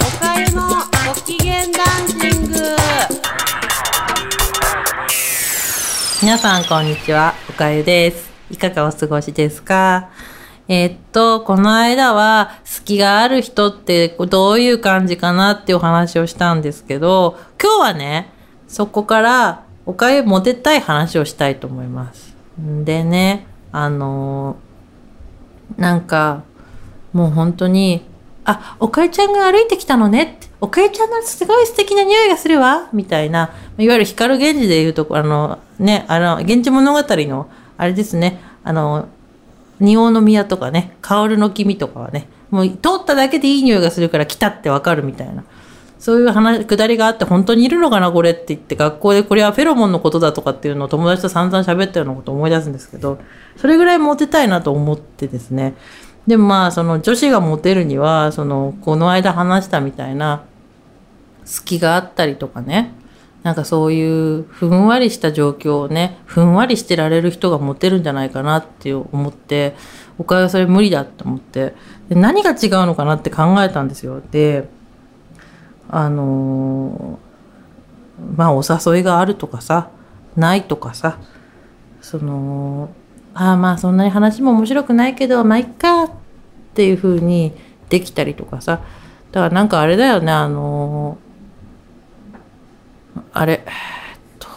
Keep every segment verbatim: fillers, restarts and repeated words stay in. おかゆのご機嫌ダンシング。皆さんこんにちは、おかゆです。いかがお過ごしですか？えっとこの間は隙がある人ってどういう感じかなっていうお話をしたんですけど、今日はねそこからおかゆモテたい話をしたいと思います。でね、あのー、なんかもう本当に、あ、おかゆちゃんが歩いてきたのねって、おかゆちゃんのすごい素敵な匂いがするわみたいな、いわゆる光源氏でいうとあのね、あの源氏物語のあれですね、あの仁王の宮とかね、薫の君とかはね、もう通っただけでいい匂いがするから来たってわかるみたいな、そういう話、下りがあって、本当にいるのかなこれって言って、学校でこれはフェロモンのことだとかっていうのを友達と散々喋ったようなことを思い出すんですけど、それぐらいモテたいなと思ってですね。でもまあその女子がモテるには、そのこの間話したみたいな隙があったりとかね、なんかそういうふんわりした状況をね、ふんわりしてられる人がモテるんじゃないかなって思って、おかゆはそれ無理だと思って、で何が違うのかなって考えたんですよ。であのー、まあお誘いがあるとかさ、ないとかさ、そのああまあそんなに話も面白くないけどまあいっかっていう風にできたりとかさ、だからなんかあれだよね、あのー、あれ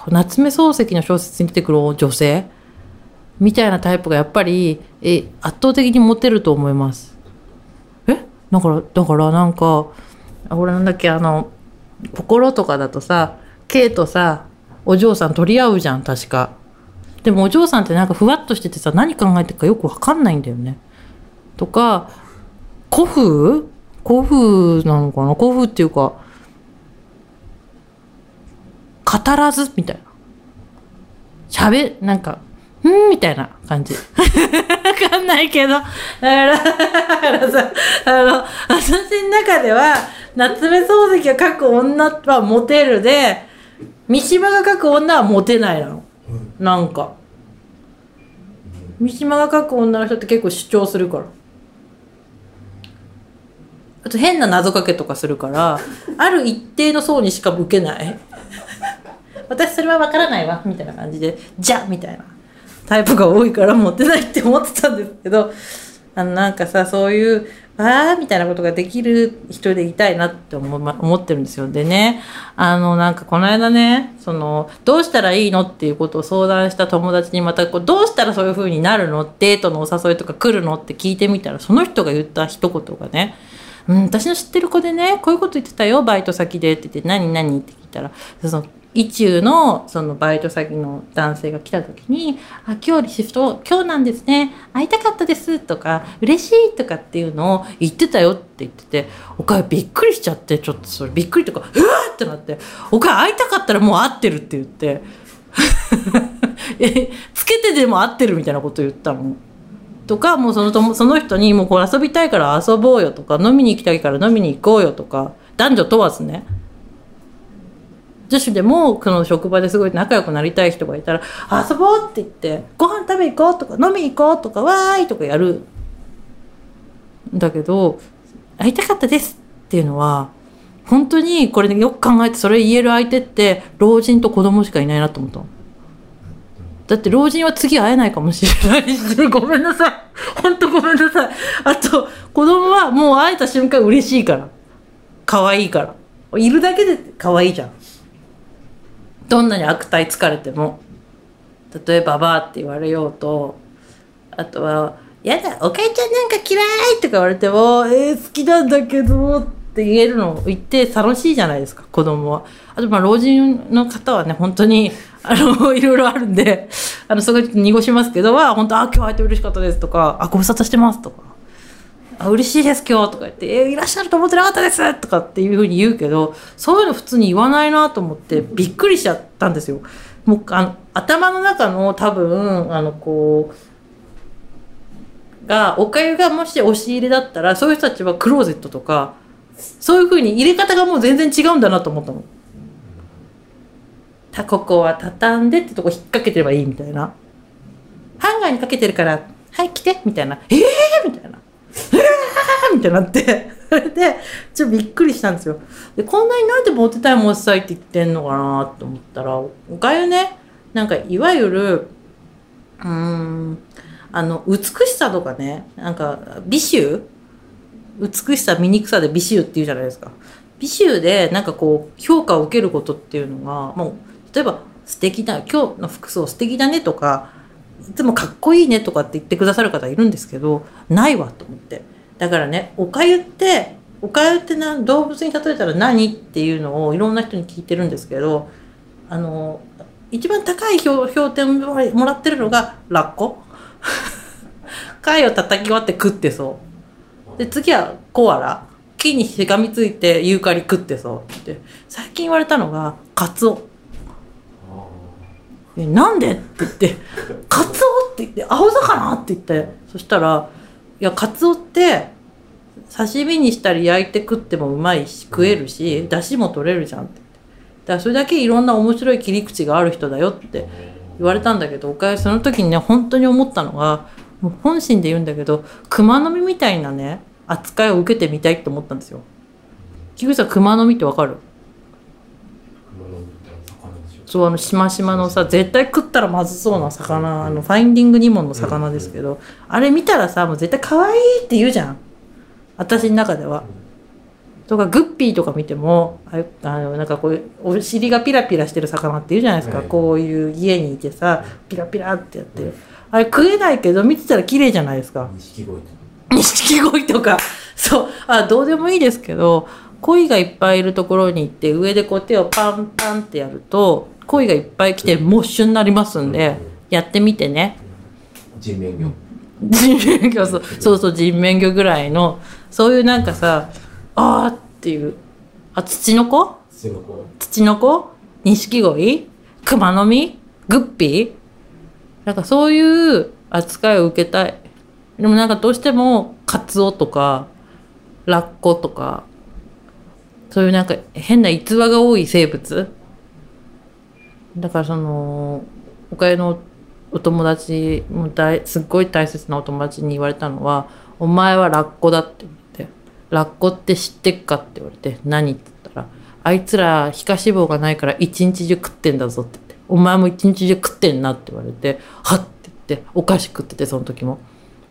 夏目漱石の小説に出てくる女性みたいなタイプがやっぱりえ圧倒的にモテると思います。えだからだからなんか俺なんだっけ、あの心とかだとさ、Kとさお嬢さん取り合うじゃん確か。でもお嬢さんってなんかふわっとしててさ、何考えてるかよくわかんないんだよね。とか古風古風なのかな、古風っていうか語らずみたいな、しゃべなんかんみたいな感じ。わかんないけど、だから、だからさ、あの、私の中では、夏目漱石が書く女はモテるで、三島が書く女はモテないなの。なんか。三島が書く女の人って結構主張するから。あと変な謎かけとかするから、ある一定の層にしか受けない。私それはわからないわ、みたいな感じで、じゃみたいな。タイプが多いからモテないって思ってたんですけど、あのなんかさ、そういうあーみたいなことができる人でいたいなって思、ま、思ってるんですよ。でね、あのなんかこの間ね、そのどうしたらいいのっていうことを相談した友達にまたこうどうしたらそういう風になるの、デートのお誘いとか来るのって聞いてみたら、その人が言った一言がね、うん、私の知ってる子でねこういうこと言ってたよ、バイト先でって言って、何何って聞いたら、その意中のそのバイト先の男性が来た時に、あ、今日シフト今日なんですね、会いたかったですとか嬉しいとかっていうのを言ってたよって言ってて、おかゆびっくりしちゃって、ちょっとそれびっくりとかうわーってなって、おかゆ会いたかったらもう会ってるって言ってつけてでも会ってるみたいなこと言ったのとか、もうそのともその人にもうこう遊びたいから遊ぼうよとか、飲みに行きたいから飲みに行こうよとか、男女問わずね、女子でもその職場ですごい仲良くなりたい人がいたら、遊ぼうって言ってご飯食べ行こうとか飲み行こうとかわーいとかやるんだけど、会いたかったですっていうのは本当にこれ、ね、よく考えてそれ言える相手って老人と子供しかいないなと思ったの。だって老人は次会えないかもしれないしごめんなさい、本当ごめんなさい。あと子供はもう会えた瞬間嬉しいから、可愛いから、いるだけで可愛いじゃん。どんなに悪態つかれても、例えばババアって言われようと、あとはやだおかゆちゃんなんか嫌いとか言われても、えー、好きなんだけどって言えるの言って楽しいじゃないですか、子供は。あとまあ老人の方はね本当にあのいろいろあるんで、あのそこで濁しますけどは、本当あ今日会えて嬉しかったですとか、あご無沙汰してますとか、あ嬉しいです今日とか言って、えー、いらっしゃると思ってなかったですとかっていうふうに言うけど、そういうの普通に言わないなと思ってびっくりしちゃったんですよ。もうあの頭の中の多分あのこうがおかゆがもし押し入れだったら、そういう人たちはクローゼットとかそういうふうに入れ方がもう全然違うんだなと思ったの。たここは畳んでってとこ引っ掛けてればいいみたいな、ハンガーにかけてるからはい来てみたいな、えーみたいなみたいになってそれでちょっとびっくりしたんですよ。でこんなになんでモテたいモテたいって言ってんのかなと思ったら、おかゆね、なんかいわゆるうーんあの美しさとかね、なんか美醜、美しさ醜さで美醜っていうじゃないですか。美醜でなんかこう評価を受けることっていうのが、もう例えば素敵だ、今日の服装素敵だねとか、いつもかっこいいねとかって言ってくださる方いるんですけど、ないわと思って。だからね、おかゆって、おかゆってな、動物に例えたら何っていうのをいろんな人に聞いてるんですけど、あの、一番高い評点をもらってるのが、ラッコ。貝を叩き割って食ってそう。で、次はコアラ。木にしがみついてユーカリ食ってそうって。最近言われたのが、カツオ。え、なんでって言って、カツオって言って、青魚って言って、そしたら、いや、カツオって、刺身にしたり焼いて食ってもうまいし、食えるし、出汁も取れるじゃんって言って。だからそれだけいろんな面白い切り口がある人だよって言われたんだけど、おかゆその時にね、本当に思ったのが、もう本心で言うんだけど、熊の実みたいなね、扱いを受けてみたいと思ったんですよ。木口さん、熊の実ってわかる？そう、あのしましまのさ、絶対食ったらまずそうな魚、あのファインディングニモンの魚ですけど、あれ見たらさ、もう絶対可愛いって言うじゃん、私の中では。とかグッピーとか見ても、あのなんかこうお尻がピラピラしてる魚って言うじゃないですか、はい、こういう家にいてさ、ピラピラってやってる、あれ食えないけど見てたら綺麗じゃないですか。錦鯉、錦鯉とか、そう、あ、どうでもいいですけど、鯉がいっぱいいるところに行って上でこう手をパンパンってやると鯉がいっぱい来てモッシュになりますんで、やってみてね。人面魚、人面魚、そうそうそう、人面魚ぐらいの、そういうなんかさ、あーっていう、あ、ツチノコ、ツチノコ、ニシキゴイ、クマノミ、グッピー、なんかそういう扱いを受けたい。でもなんかどうしてもカツオとかラッコとか、そういうなんか変な逸話が多い生物だから、そのおかゆのお友達も大すっごい大切なお友達に言われたのは、お前はラッコだって言って、ラッコって知ってっかって言われて、何って言ったら、あいつら皮下脂肪がないから一日中食ってんだぞって言って、お前も一日中食ってんなって言われて、はっって言って、お菓子食ってて、その時も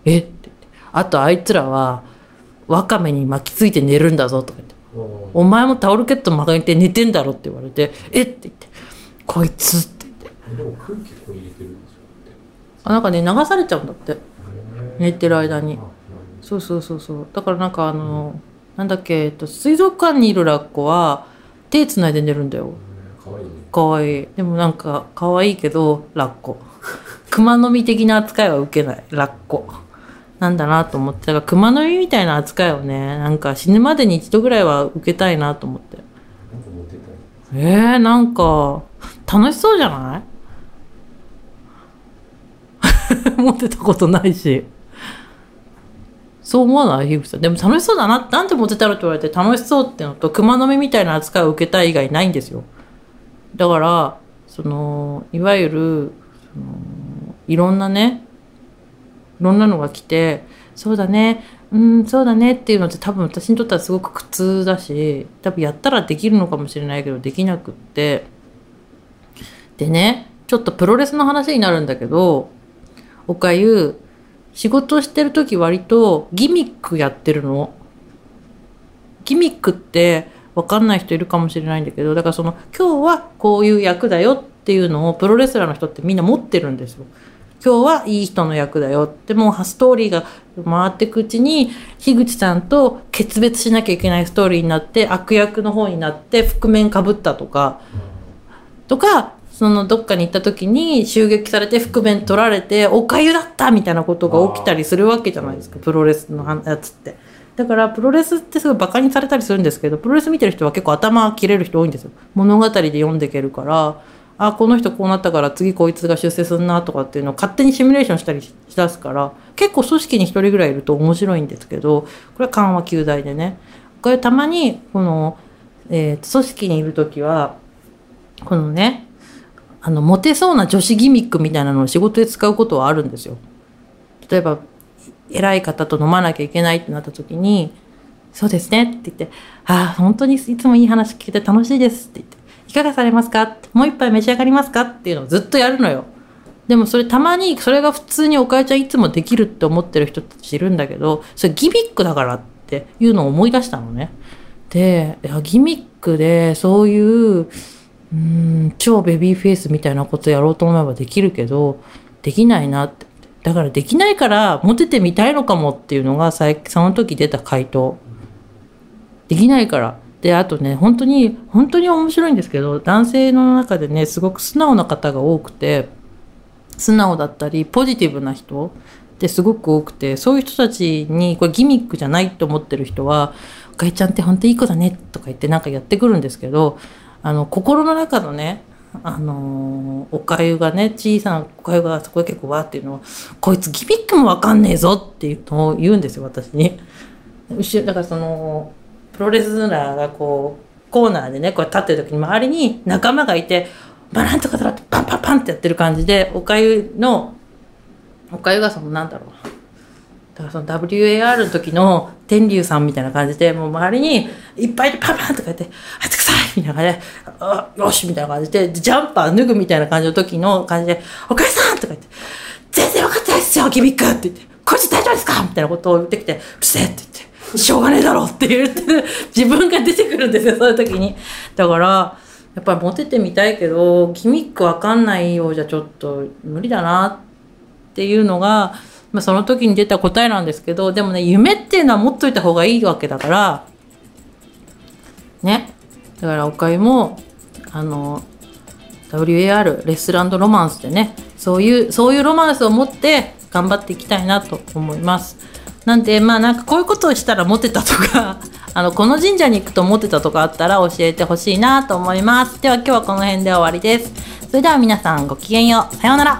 えって言って、あとあいつらはワカメに巻きついて寝るんだぞとか言って、お前もタオルケット巻いて寝てんだろって言われて、えって言って、こいつって言って。でも空気こう入れてるんですよって。あ、なんかね、流されちゃうんだって。寝てる間に。そうそうそうそう。だからなんかあの、うん、なんだっけ、えっと、水族館にいるラッコは手つないで寝るんだよ。かわいいね。かわいい。でもなんかかわいいけどラッコ。熊の実的な扱いは受けないラッコ。なんだなと思って、だから熊の実みたいな扱いをね、なんか死ぬまでに一度ぐらいは受けたいなと思って。えー、なんか楽しそうじゃないモテたことないし、そう思わない？樋口さん、でも楽しそうだな、なんてモテたらって言われて、楽しそうってのと熊の実みたいな扱いを受けたい以外ないんですよ。だからそのいわゆるそのいろんなね、いろんなのが来て、そうだね、うん、そうだねっていうのって多分私にとってはすごく苦痛だし、多分やったらできるのかもしれないけどできなくって。でね、ちょっとプロレスの話になるんだけど、おかゆ仕事してる時割とギミックやってるの。ギミックって分かんない人いるかもしれないんだけど、だからその今日はこういう役だよっていうのをプロレスラーの人ってみんな持ってるんですよ。今日はいい人の役だよって、もうストーリーが回っていくうちに樋口さんと決別しなきゃいけないストーリーになって、悪役の方になって覆面かぶったとかとか、そのどっかに行った時に襲撃されて覆面取られておかゆだったみたいなことが起きたりするわけじゃないですか、プロレスのやつって。だからプロレスってすごいバカにされたりするんですけど、プロレス見てる人は結構頭切れる人多いんですよ。物語で読んでいけるから、あ、この人こうなったから次こいつが出世するなとかっていうのを勝手にシミュレーションしたりしだすから、結構組織に一人ぐらいいると面白いんですけど、これは緩和球大でね、これたまにこの、えー、組織にいるときはこのね、あのモテそうな女子ギミックみたいなのを仕事で使うことはあるんですよ。例えば偉い方と飲まなきゃいけないってなった時に、そうですねって言って、ああ、本当にいつもいい話聞けて楽しいですって言って、いかがされますか、もう一杯召し上がりますかっていうのをずっとやるのよ。でもそれたまに、それが普通におかえちゃんいつもできるって思ってる人たちいるんだけど、それギミックだからっていうのを思い出したのね。で、ギミックでそういう、うーん、超ベビーフェイスみたいなことやろうと思えばできるけど、できないなって。だからできないからモテてみたいのかもっていうのが最近その時出た回答。できないから。で、あとね、本当に、本当に面白いんですけど、男性の中でね、すごく素直な方が多くて、素直だったりポジティブな人ってすごく多くて、そういう人たちにこれギミックじゃないと思ってる人は、おかえちゃんって本当にいい子だねとか言ってなんかやってくるんですけど、あの心の中のね、あのー、おかゆがね、小さなおかゆがそこで結構わーっていうのは、こいつギミックもわかんねえぞっていうのを言うんですよ、私に。後ろだから、そのプロレスラーがこうコーナーでね、こう立ってる時に周りに仲間がいて、バランとかだってパンパンパンってやってる感じで、おかゆの、おかゆがそのなんだろう。だからその ダブリューエーアール の時の天竜さんみたいな感じで、もう周りにいっぱいでパンパンとかやって、熱くさいみたいな感じで、よしみたいな感じで、ジャンパー脱ぐみたいな感じの時の感じで、おかゆさんとか言って、全然分かってないですよ、ギミックって言って、こいつ大丈夫ですかみたいなことを言ってきて、うるせえって言って、しょうがねえだろって言って、自分が出てくるんですよ、そういう時に。だから、やっぱりモテてみたいけどギミックわかんないようじゃちょっと無理だなっていうのが、まあ、その時に出た答えなんですけど、でもね、夢っていうのは持っといた方がいいわけだからね。だからおかゆもあの ダブリューエーアール レスランドロマンスでね、そういうそういうロマンスを持って頑張っていきたいなと思います。なんで、まあなんかこういうことをしたらモテたとかあのこの神社に行くとモテたとかあったら教えてほしいなと思います。では今日はこの辺で終わりです。それでは皆さんごきげんよう。さようなら。